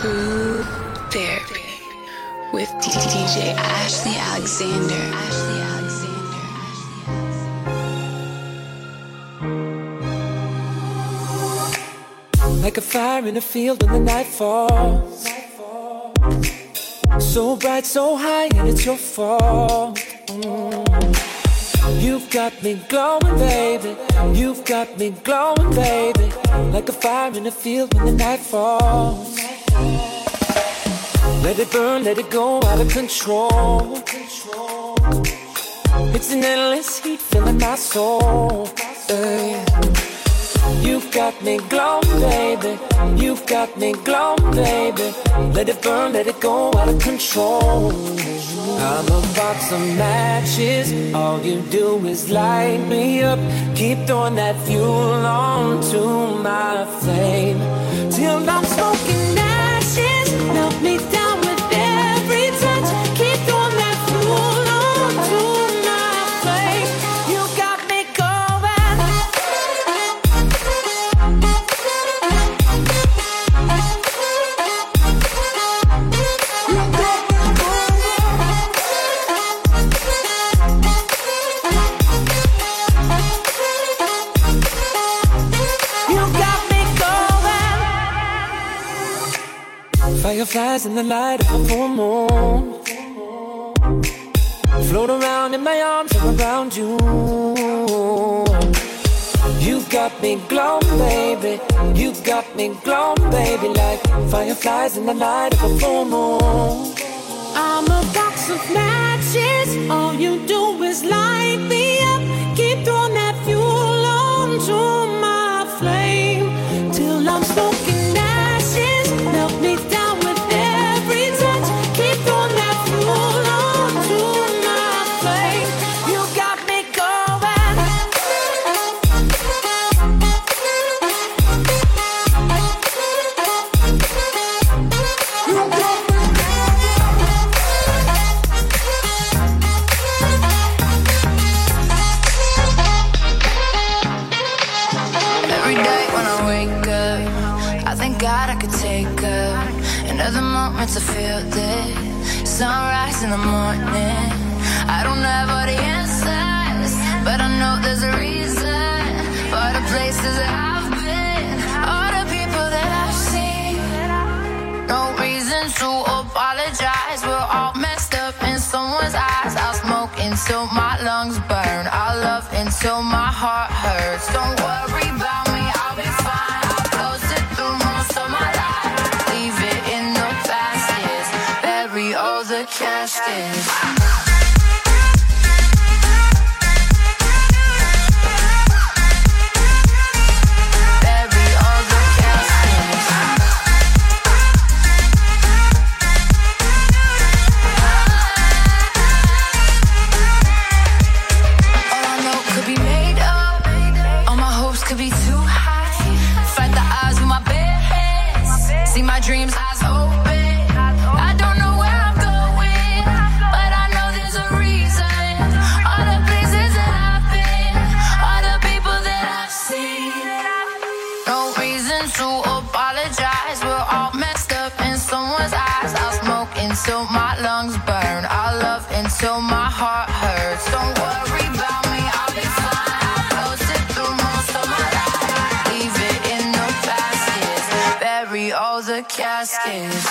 Groove Therapy with DJ Ashley Alexander. Like a fire in a field when the night falls, so bright, so high, and it's your fault. You've got me glowing, baby. You've got me glowing, baby. Like a fire in a field when the night falls. Let it burn, let it go, out of control. It's an endless heat filling my soul. You've got me glowing, baby. You've got me glowing, baby. Let it burn, let it go, out of control. I'm a box of matches. All you do is light me up. Keep throwing that fuel onto my flame till I'm smoking ashes. Melt me down with every touch. Keep throwing that fuel onto my flame. You got me going. Fireflies in the light of a full moon, float around in my arms and around you. You've got me glowing, baby. You've got me glowing, baby. Like fireflies in the light of a full moon. I'm a box of matches. All you do is light me up. Keep throwing that fuel onto my flame till I'm smoking ashes. Melt me down. To feel this sunrise in the morning, I don't have all the answers, but I know there's a reason for the places that I've been, all the people that I've seen. No reason to apologize. We're all messed up in someone's eyes. I'll smoke until my lungs burn. I'll love until my heart hurts. Don't worry about me, I'll be fine. I've posted through most of my life. Leave it in the past. Bury all the caskets. Till my lungs burn, I love until my heart hurts. Don't worry about me, I'll be fine. I'll post it through most of my life. Leave it in the past, yes. Bury all the caskets.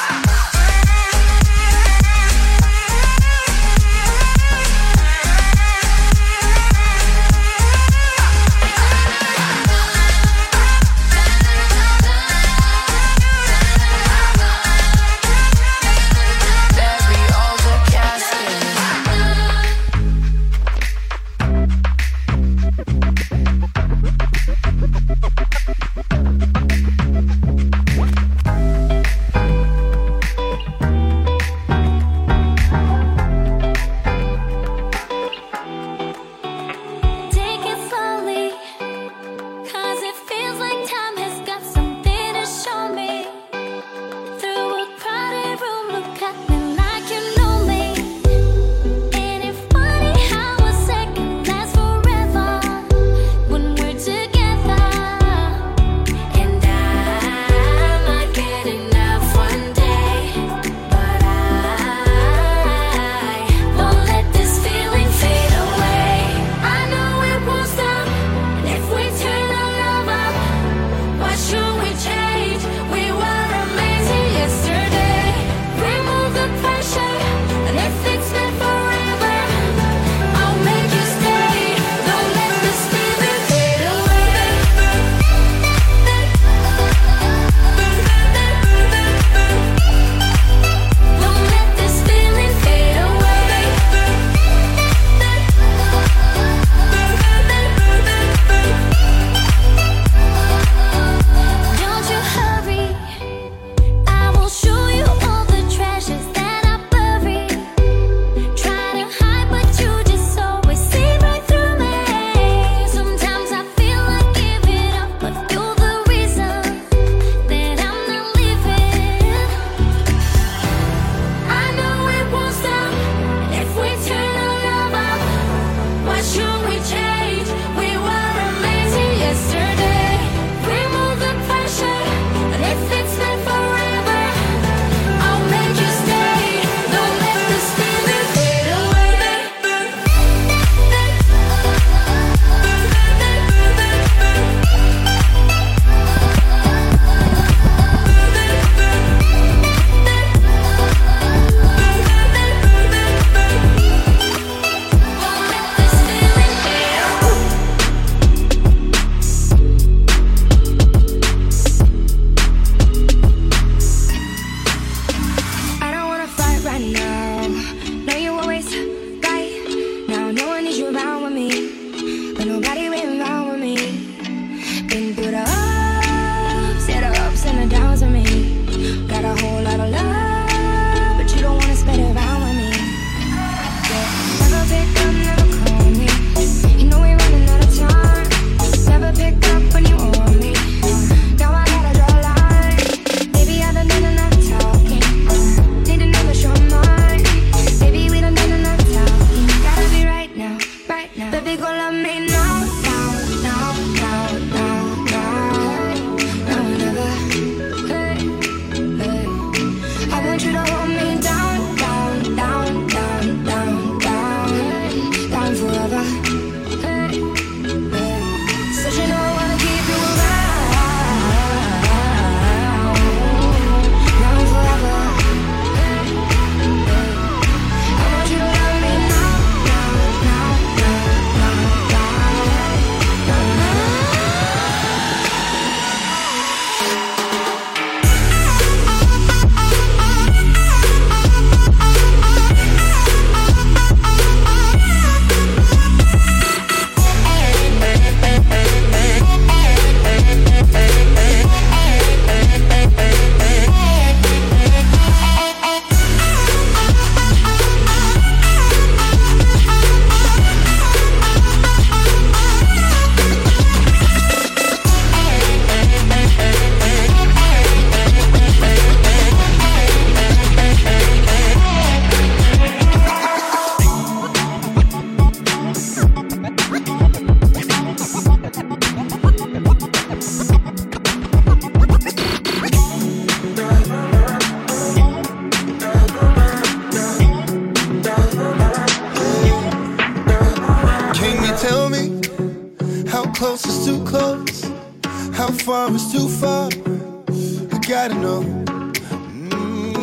I know.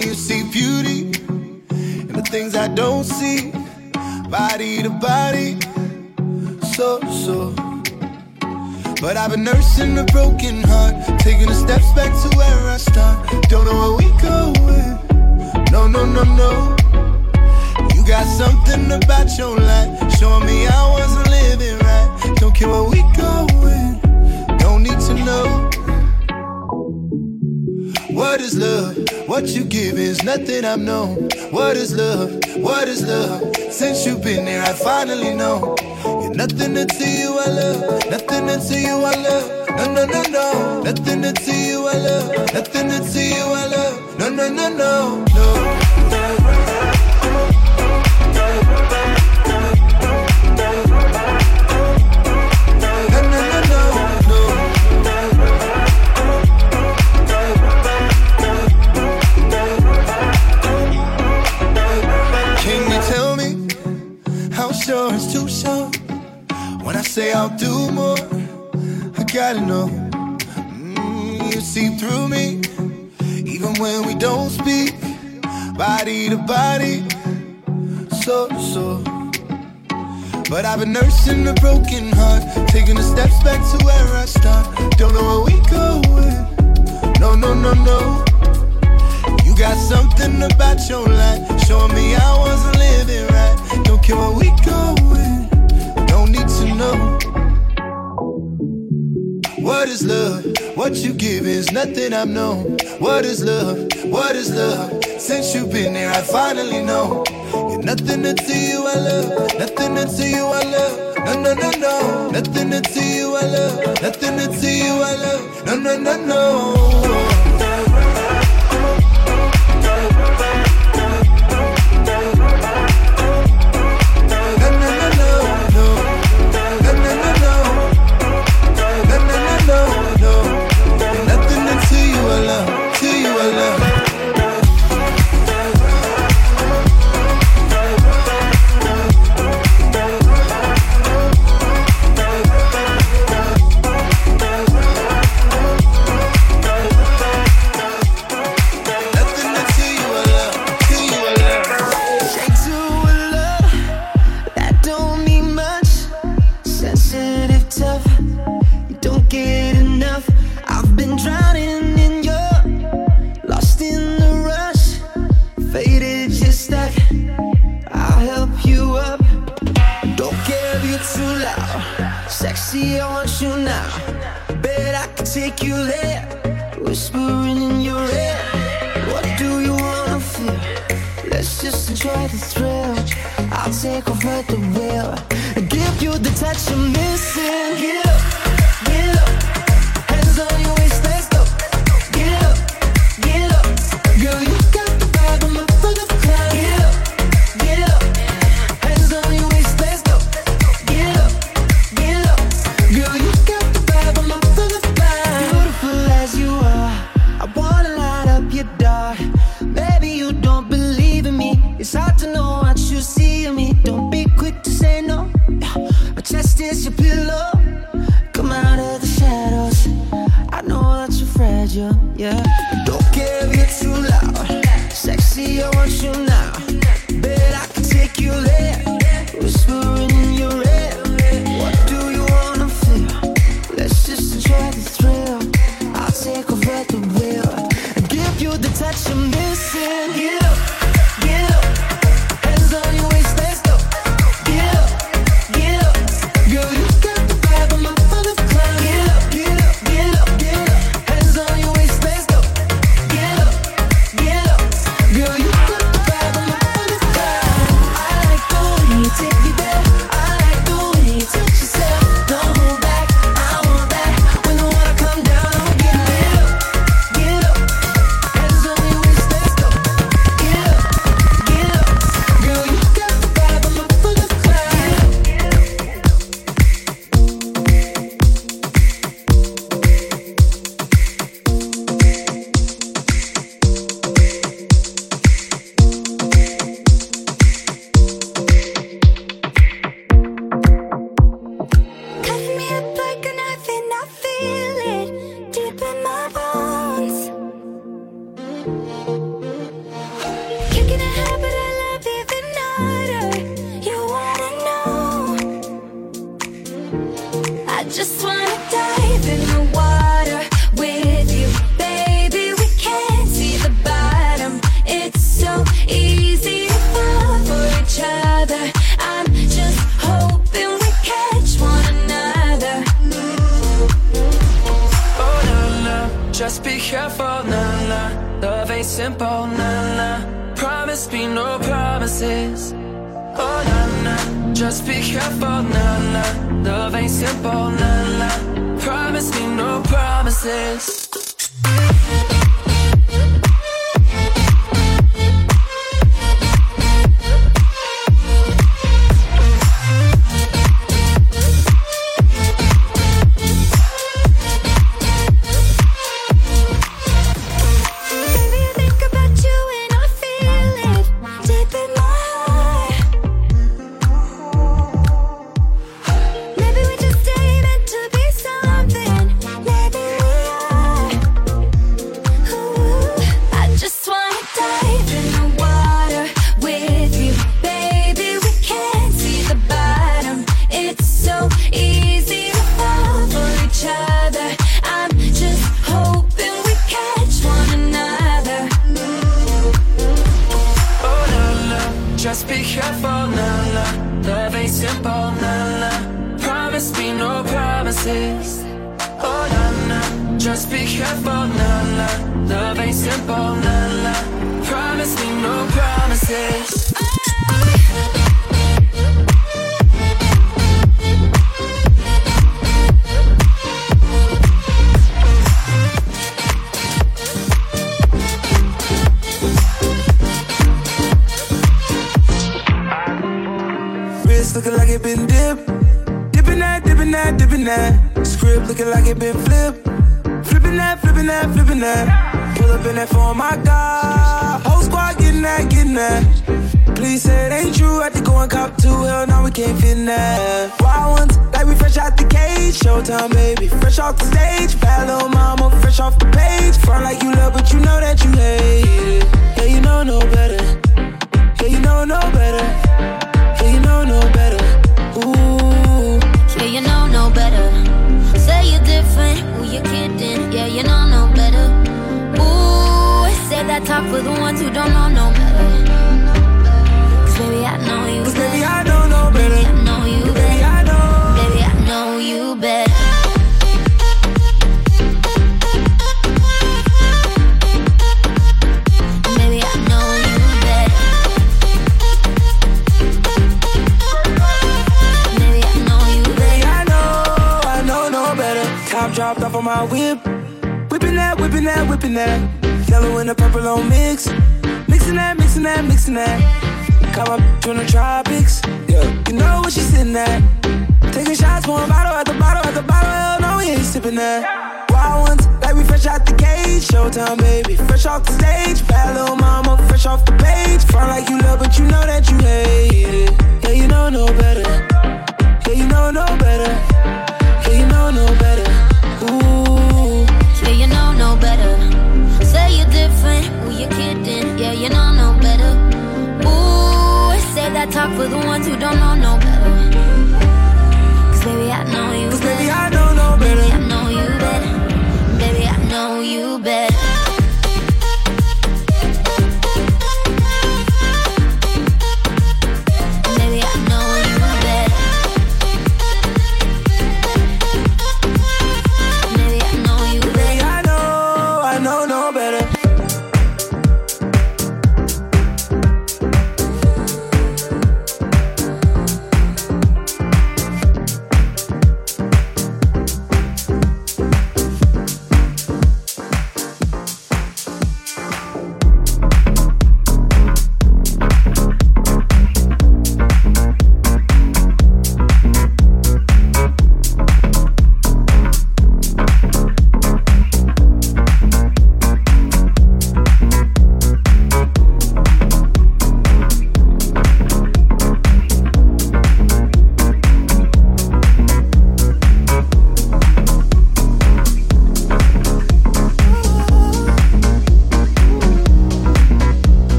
You see beauty in the things I don't see. Body to body, so. But I've been nursing a broken heart, taking the steps back to where I start. Don't know where we going. No. You got something about your life, showing me I wasn't living right. Don't care where we going. Don't need to know. What is love? What you give is nothing I've known. What is love? What is love? Since you've been there, I finally know. You're nothing until you I love. Nothing until you I love. No. Nothing until you I love. Nothing until you I love. No. It's too short. When I say I'll do more, I gotta know. You see through me, even when we don't speak. Body to body, so. But I've been nursing a broken heart, taking the steps back to where I start. Don't know where we going. No. You got something about your life, showing me I wasn't living right. Don't care where we going, don't need to know. What is love? What you give is nothing I've known. What is love? What is love? Since you've been there, I finally know. You're nothing until you I love. Nothing until you I love. No. Nothing until you I love. Nothing until you I love. No.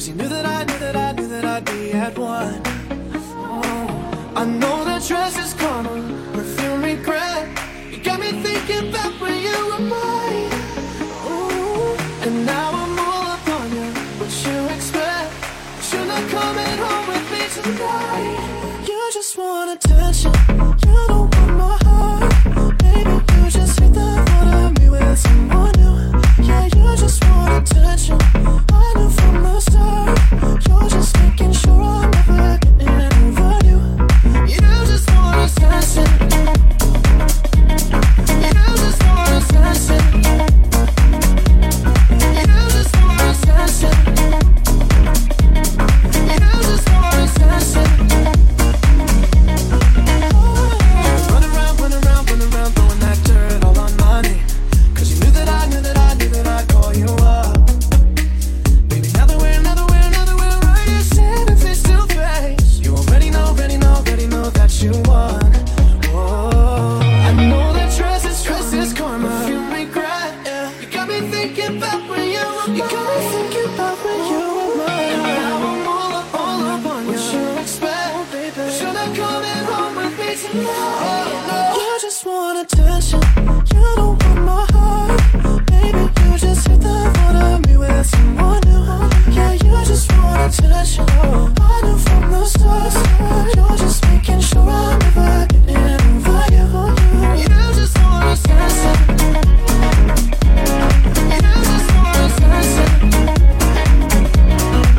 'Cause you knew that I knew that I knew that I'd be at one. Oh, I know that dress is carnal, perfume regret. You got me thinking back when you were mine. Oh, and now I'm all up on you. What you expect? But you're not coming home with me tonight. You just want attention. You don't want my heart. Baby, you just hit the thought of me with someone new. Yeah, you just want attention. I know from the start, you're just making sure I'm never getting over you. You just want attention. You just want attention. You just want attention. You just want attention. Run around, throwing that dirt all on my name. 'Cause you knew that I knew that I knew that I'd call you up. You want. Whoa. I know that dress is karma. If you regret, yeah. You got me thinking about when you were mine. You got me thinking about when you were mine. And now I'm all up on you. What you expect, oh, baby? Should I come home with me tonight? Oh, no. You just want attention. You don't want my heart. Baby, you just hit the thought of me with someone new. Yeah, you just want attention. I knew from the start. You're just making sure I'm never getting over you. You just want attention. You just want attention. You just want attention. You just want attention.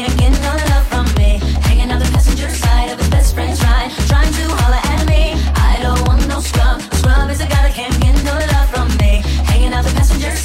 Can't get no love from me. Hanging out the passenger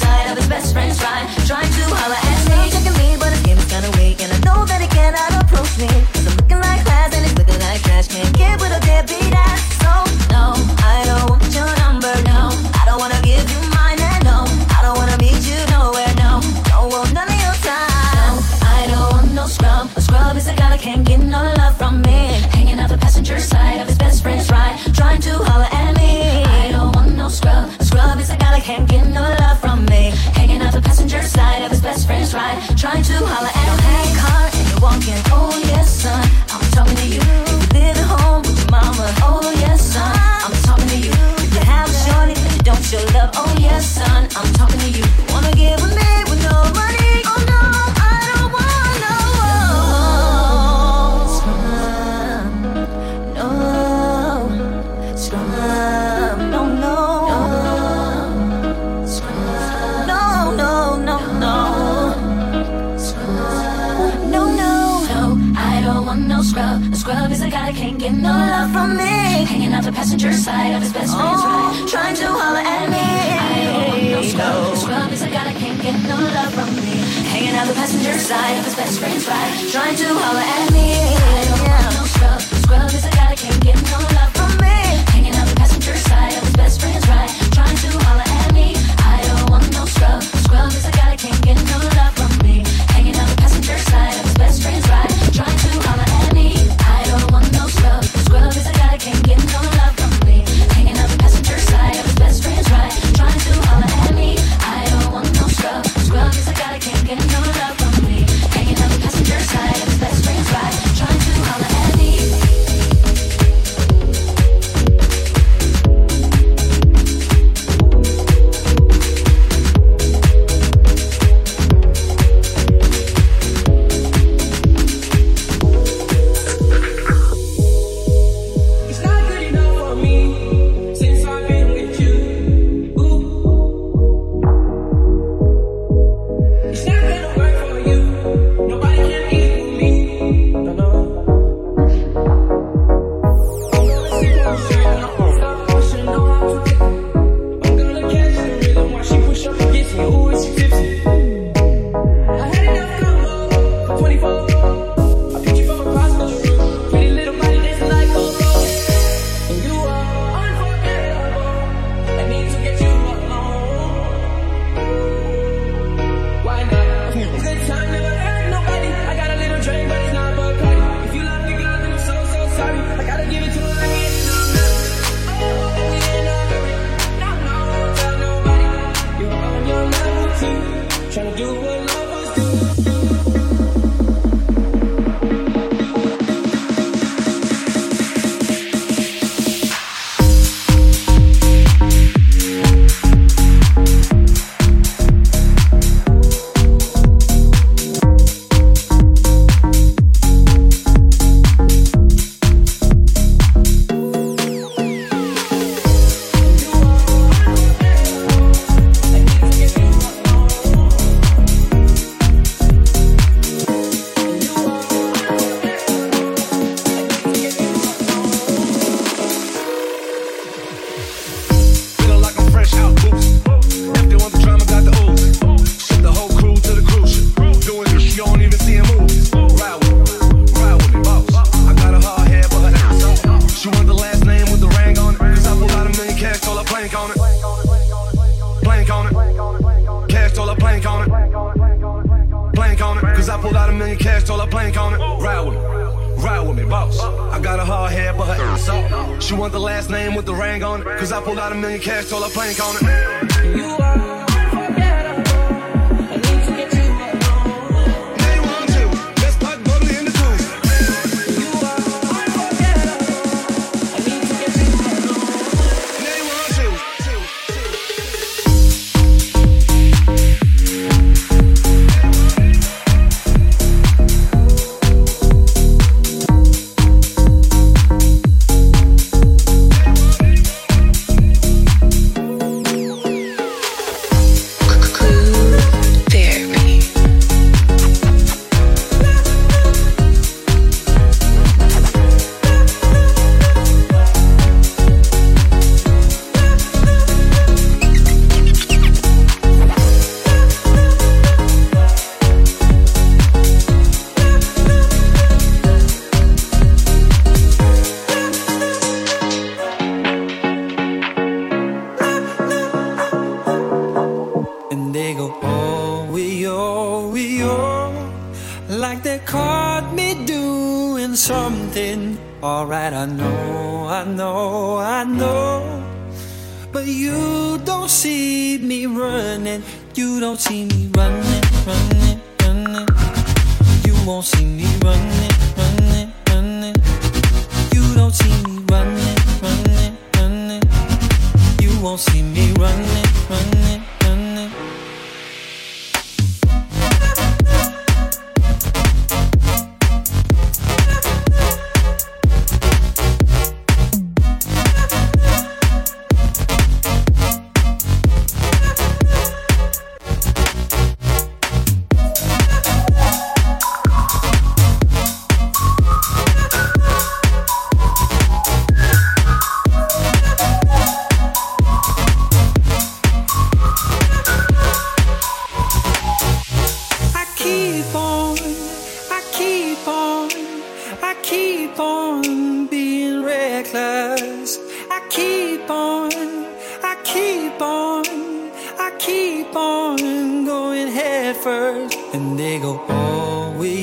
first, and they go, oh, we,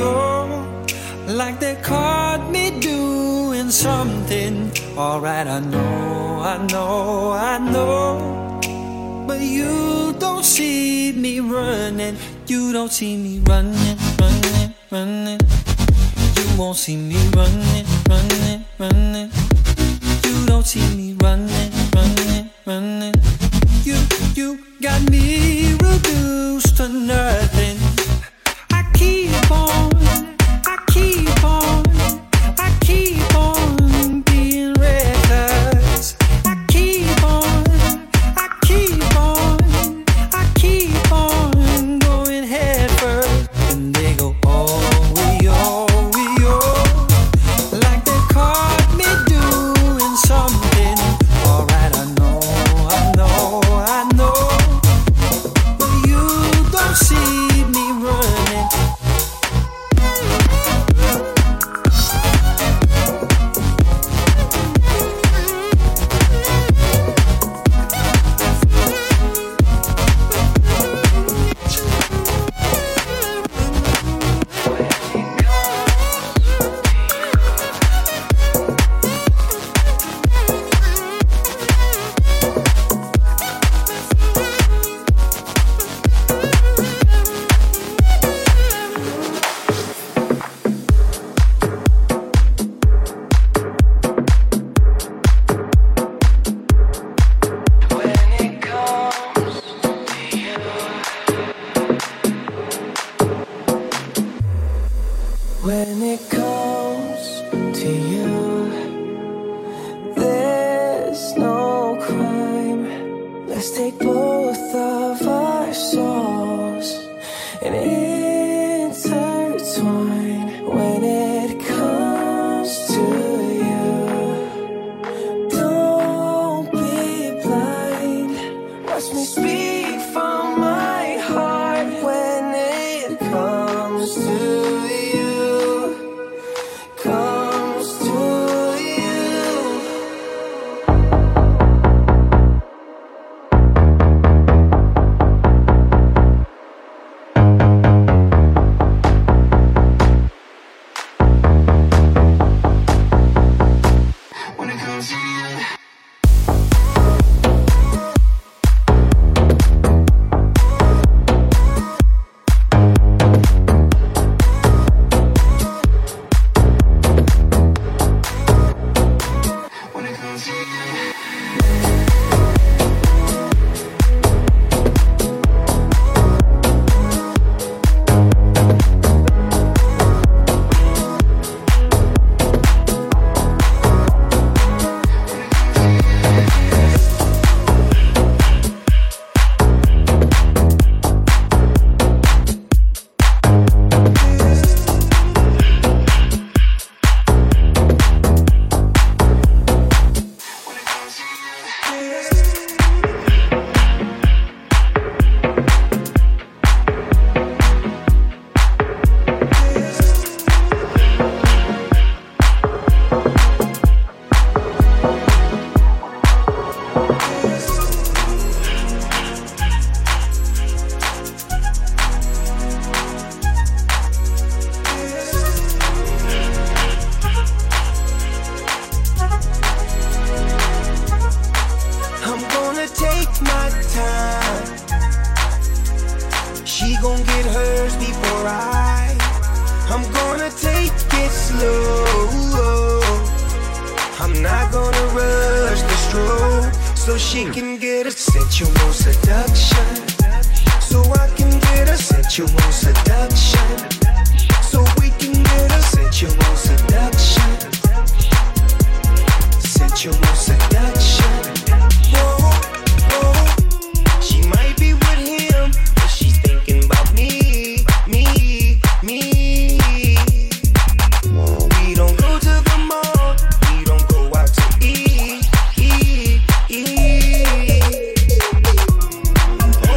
oh, like they caught me doing something. All right, I know, I know, I know, but you don't see me running. You don't see me running, running, running. You won't see me running, running, running. You don't see me running, running, running. You got me reduced to nothing. I keep on being reckless. I keep on going head first. And they go, oh, we, oh, like they caught me doing something. All right, I know, but you don't see me running. All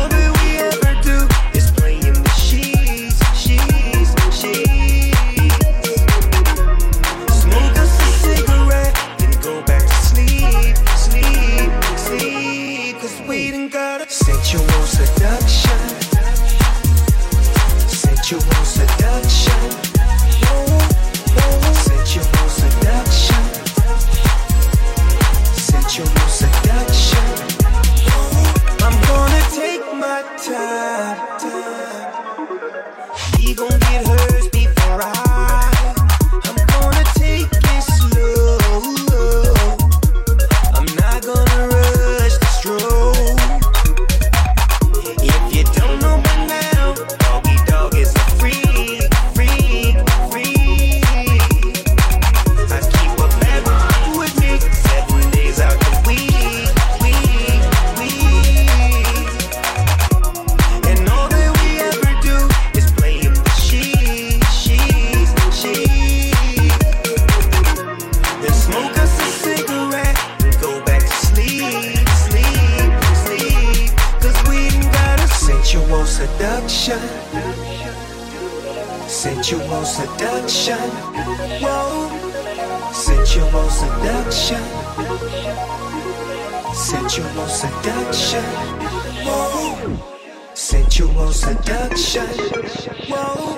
that we ever do is playing the sheet. seduction, sensual seduction, whoa, sensual seduction, sensual seduction, whoa, sensual seduction, whoa,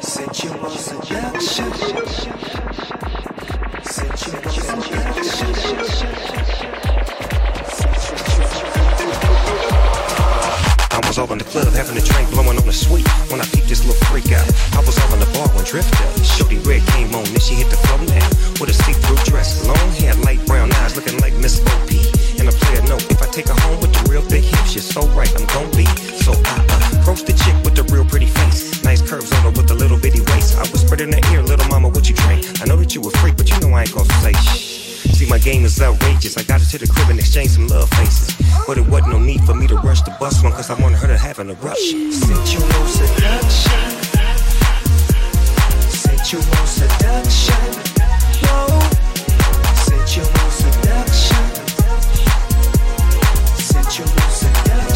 sensual seduction, sensual seduction. I was all in the club having a drink, blowing on the suite when I peeped this little freak out. I was all in the bar when Drift up. Shorty Red came on and she hit the floor now with a see-through dress, long hair, light brown eyes, looking like Miss O.P. And a player know if I take her home with the real thick hips, you're so right, I'm gon' be. So I approached the chick with the real pretty face, nice curves on her with a little bitty waist. I whispered in her ear, little mama, what you drink? I know that you a freak, but you know I ain't gon' say shh. See, my game is outrageous. I got her to the crib and exchanged some love faces, but it wasn't no need for me to rush the bus one, cause I wanted her to have an eruption. Sensual seduction, sensual seduction, whoa, sensual seduction, sensual seduction, I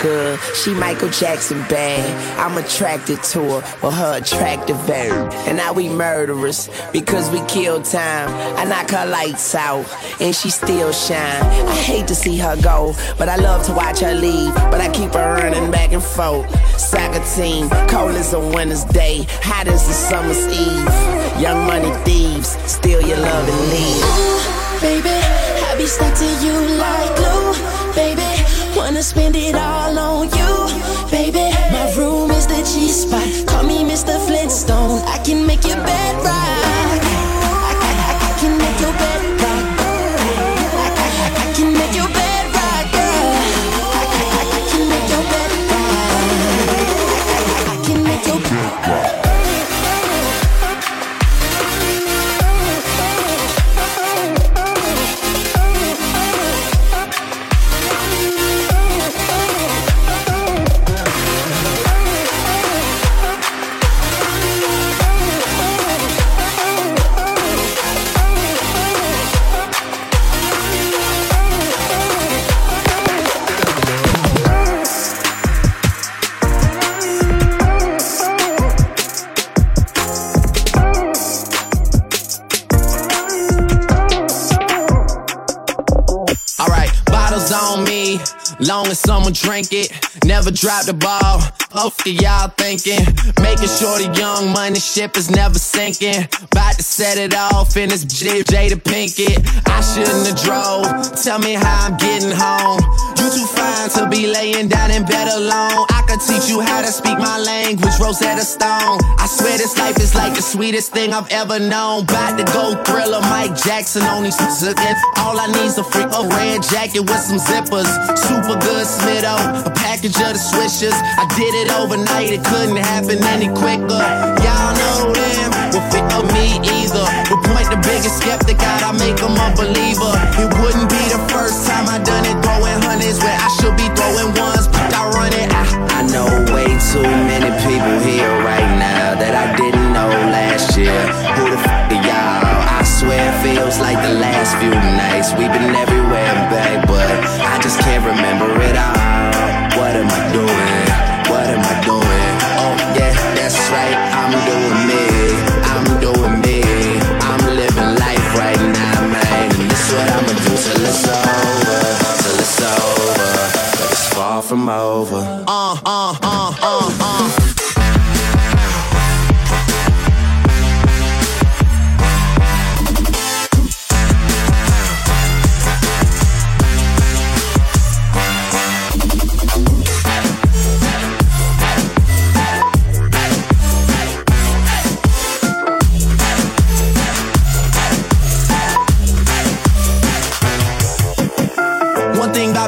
Good. She Michael Jackson bad. I'm attracted to her, but her attractive verb. And now we murderers because we kill time. I knock her lights out and she still shine. I hate to see her go, but I love to watch her leave. But I keep her running back and forth. Soccer team, cold as a winter's day, hot as the summer's eve. Young money thieves, steal your love and leave. Ooh, baby, I be stuck to you like glue, baby. Wanna spend it all on you, baby. My room is the G-spot. Call me Mr. Flintstone. I can make your bed rock. I can make your bed rock. I can make your bed rock, girl. I can make your bed rock. I can make your bed rock. Long as someone drink it, never drop the ball. Oh, y'all thinking, making sure the Young Money ship is never sinking. About to set it off in this Jada Pinkett. I shouldn't have drove, tell me how I'm getting home. You too fine to be laying down in bed alone. I could teach you how to speak my language, Rosetta Stone. I swear this life is like the sweetest thing I've ever known. About to go Thriller, Mike Jackson on these ziggins. All I need's a freak, a red jacket with some zippers. Super good Smitto, a package of the Swishers. I did it overnight, it couldn't happen any quicker. Y'all know them, well fit up me either. We'll point the biggest skeptic out, I make them a believer. It wouldn't be the first time I done it, throwing hundreds where I should be throwing ones, but I run it. I know way too many people here right now that I didn't know last year. Who the fuck are y'all? I swear it feels like the last few nights we've been everywhere and back, but I just can't remember it all. What am I doing? What am I doing? Oh yeah, that's right, I'm doing me, I'm doing me. I'm living life right now, man. And this is what I'ma do till it's over, till it's over. But it's far from over.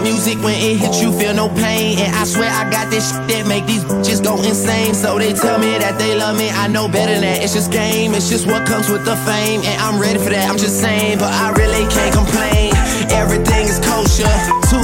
Music, when it hits you, feel no pain. And I swear I got this shit that make these bitches go insane. So they tell me that they love me, I know better than that. It's just game, it's just what comes with the fame. And I'm ready for that, I'm just saying. But I really can't complain, everything is kosher. Too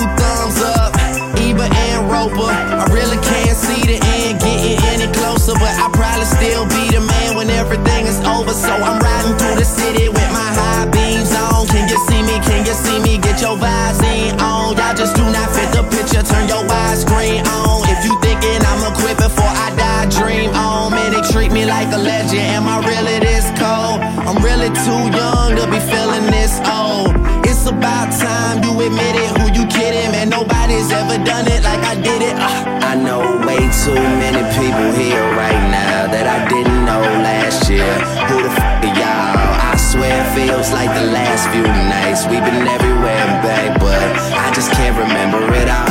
you see me, get your vibes in on. Y'all just do not fit the picture, turn your widescreen on. If you thinking I'ma quit before I die, dream on. Man, they treat me like a legend, am I really this cold? I'm really too young to be feeling this old. It's about time you admit it, who you kidding? Man, nobody's ever done it like I did it. I know way too many people here right now that I didn't know last year. Who the fuck are y'all? I swear it feels like the last few nights we've been everywhere and back, but I just can't remember it all.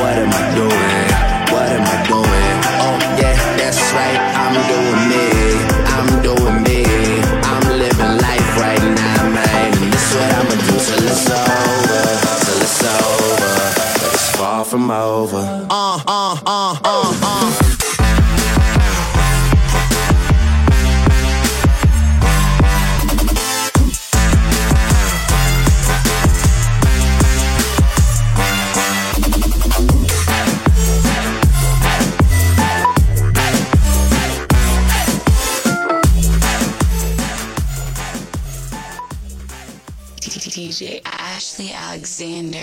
What am I doing? What am I doing? Oh yeah, that's right, I'm doing me. I'm doing me. I'm living life right now, man. And this what I'ma do till it's over, till it's over. But it's far from over. DJ Ashley Alexander.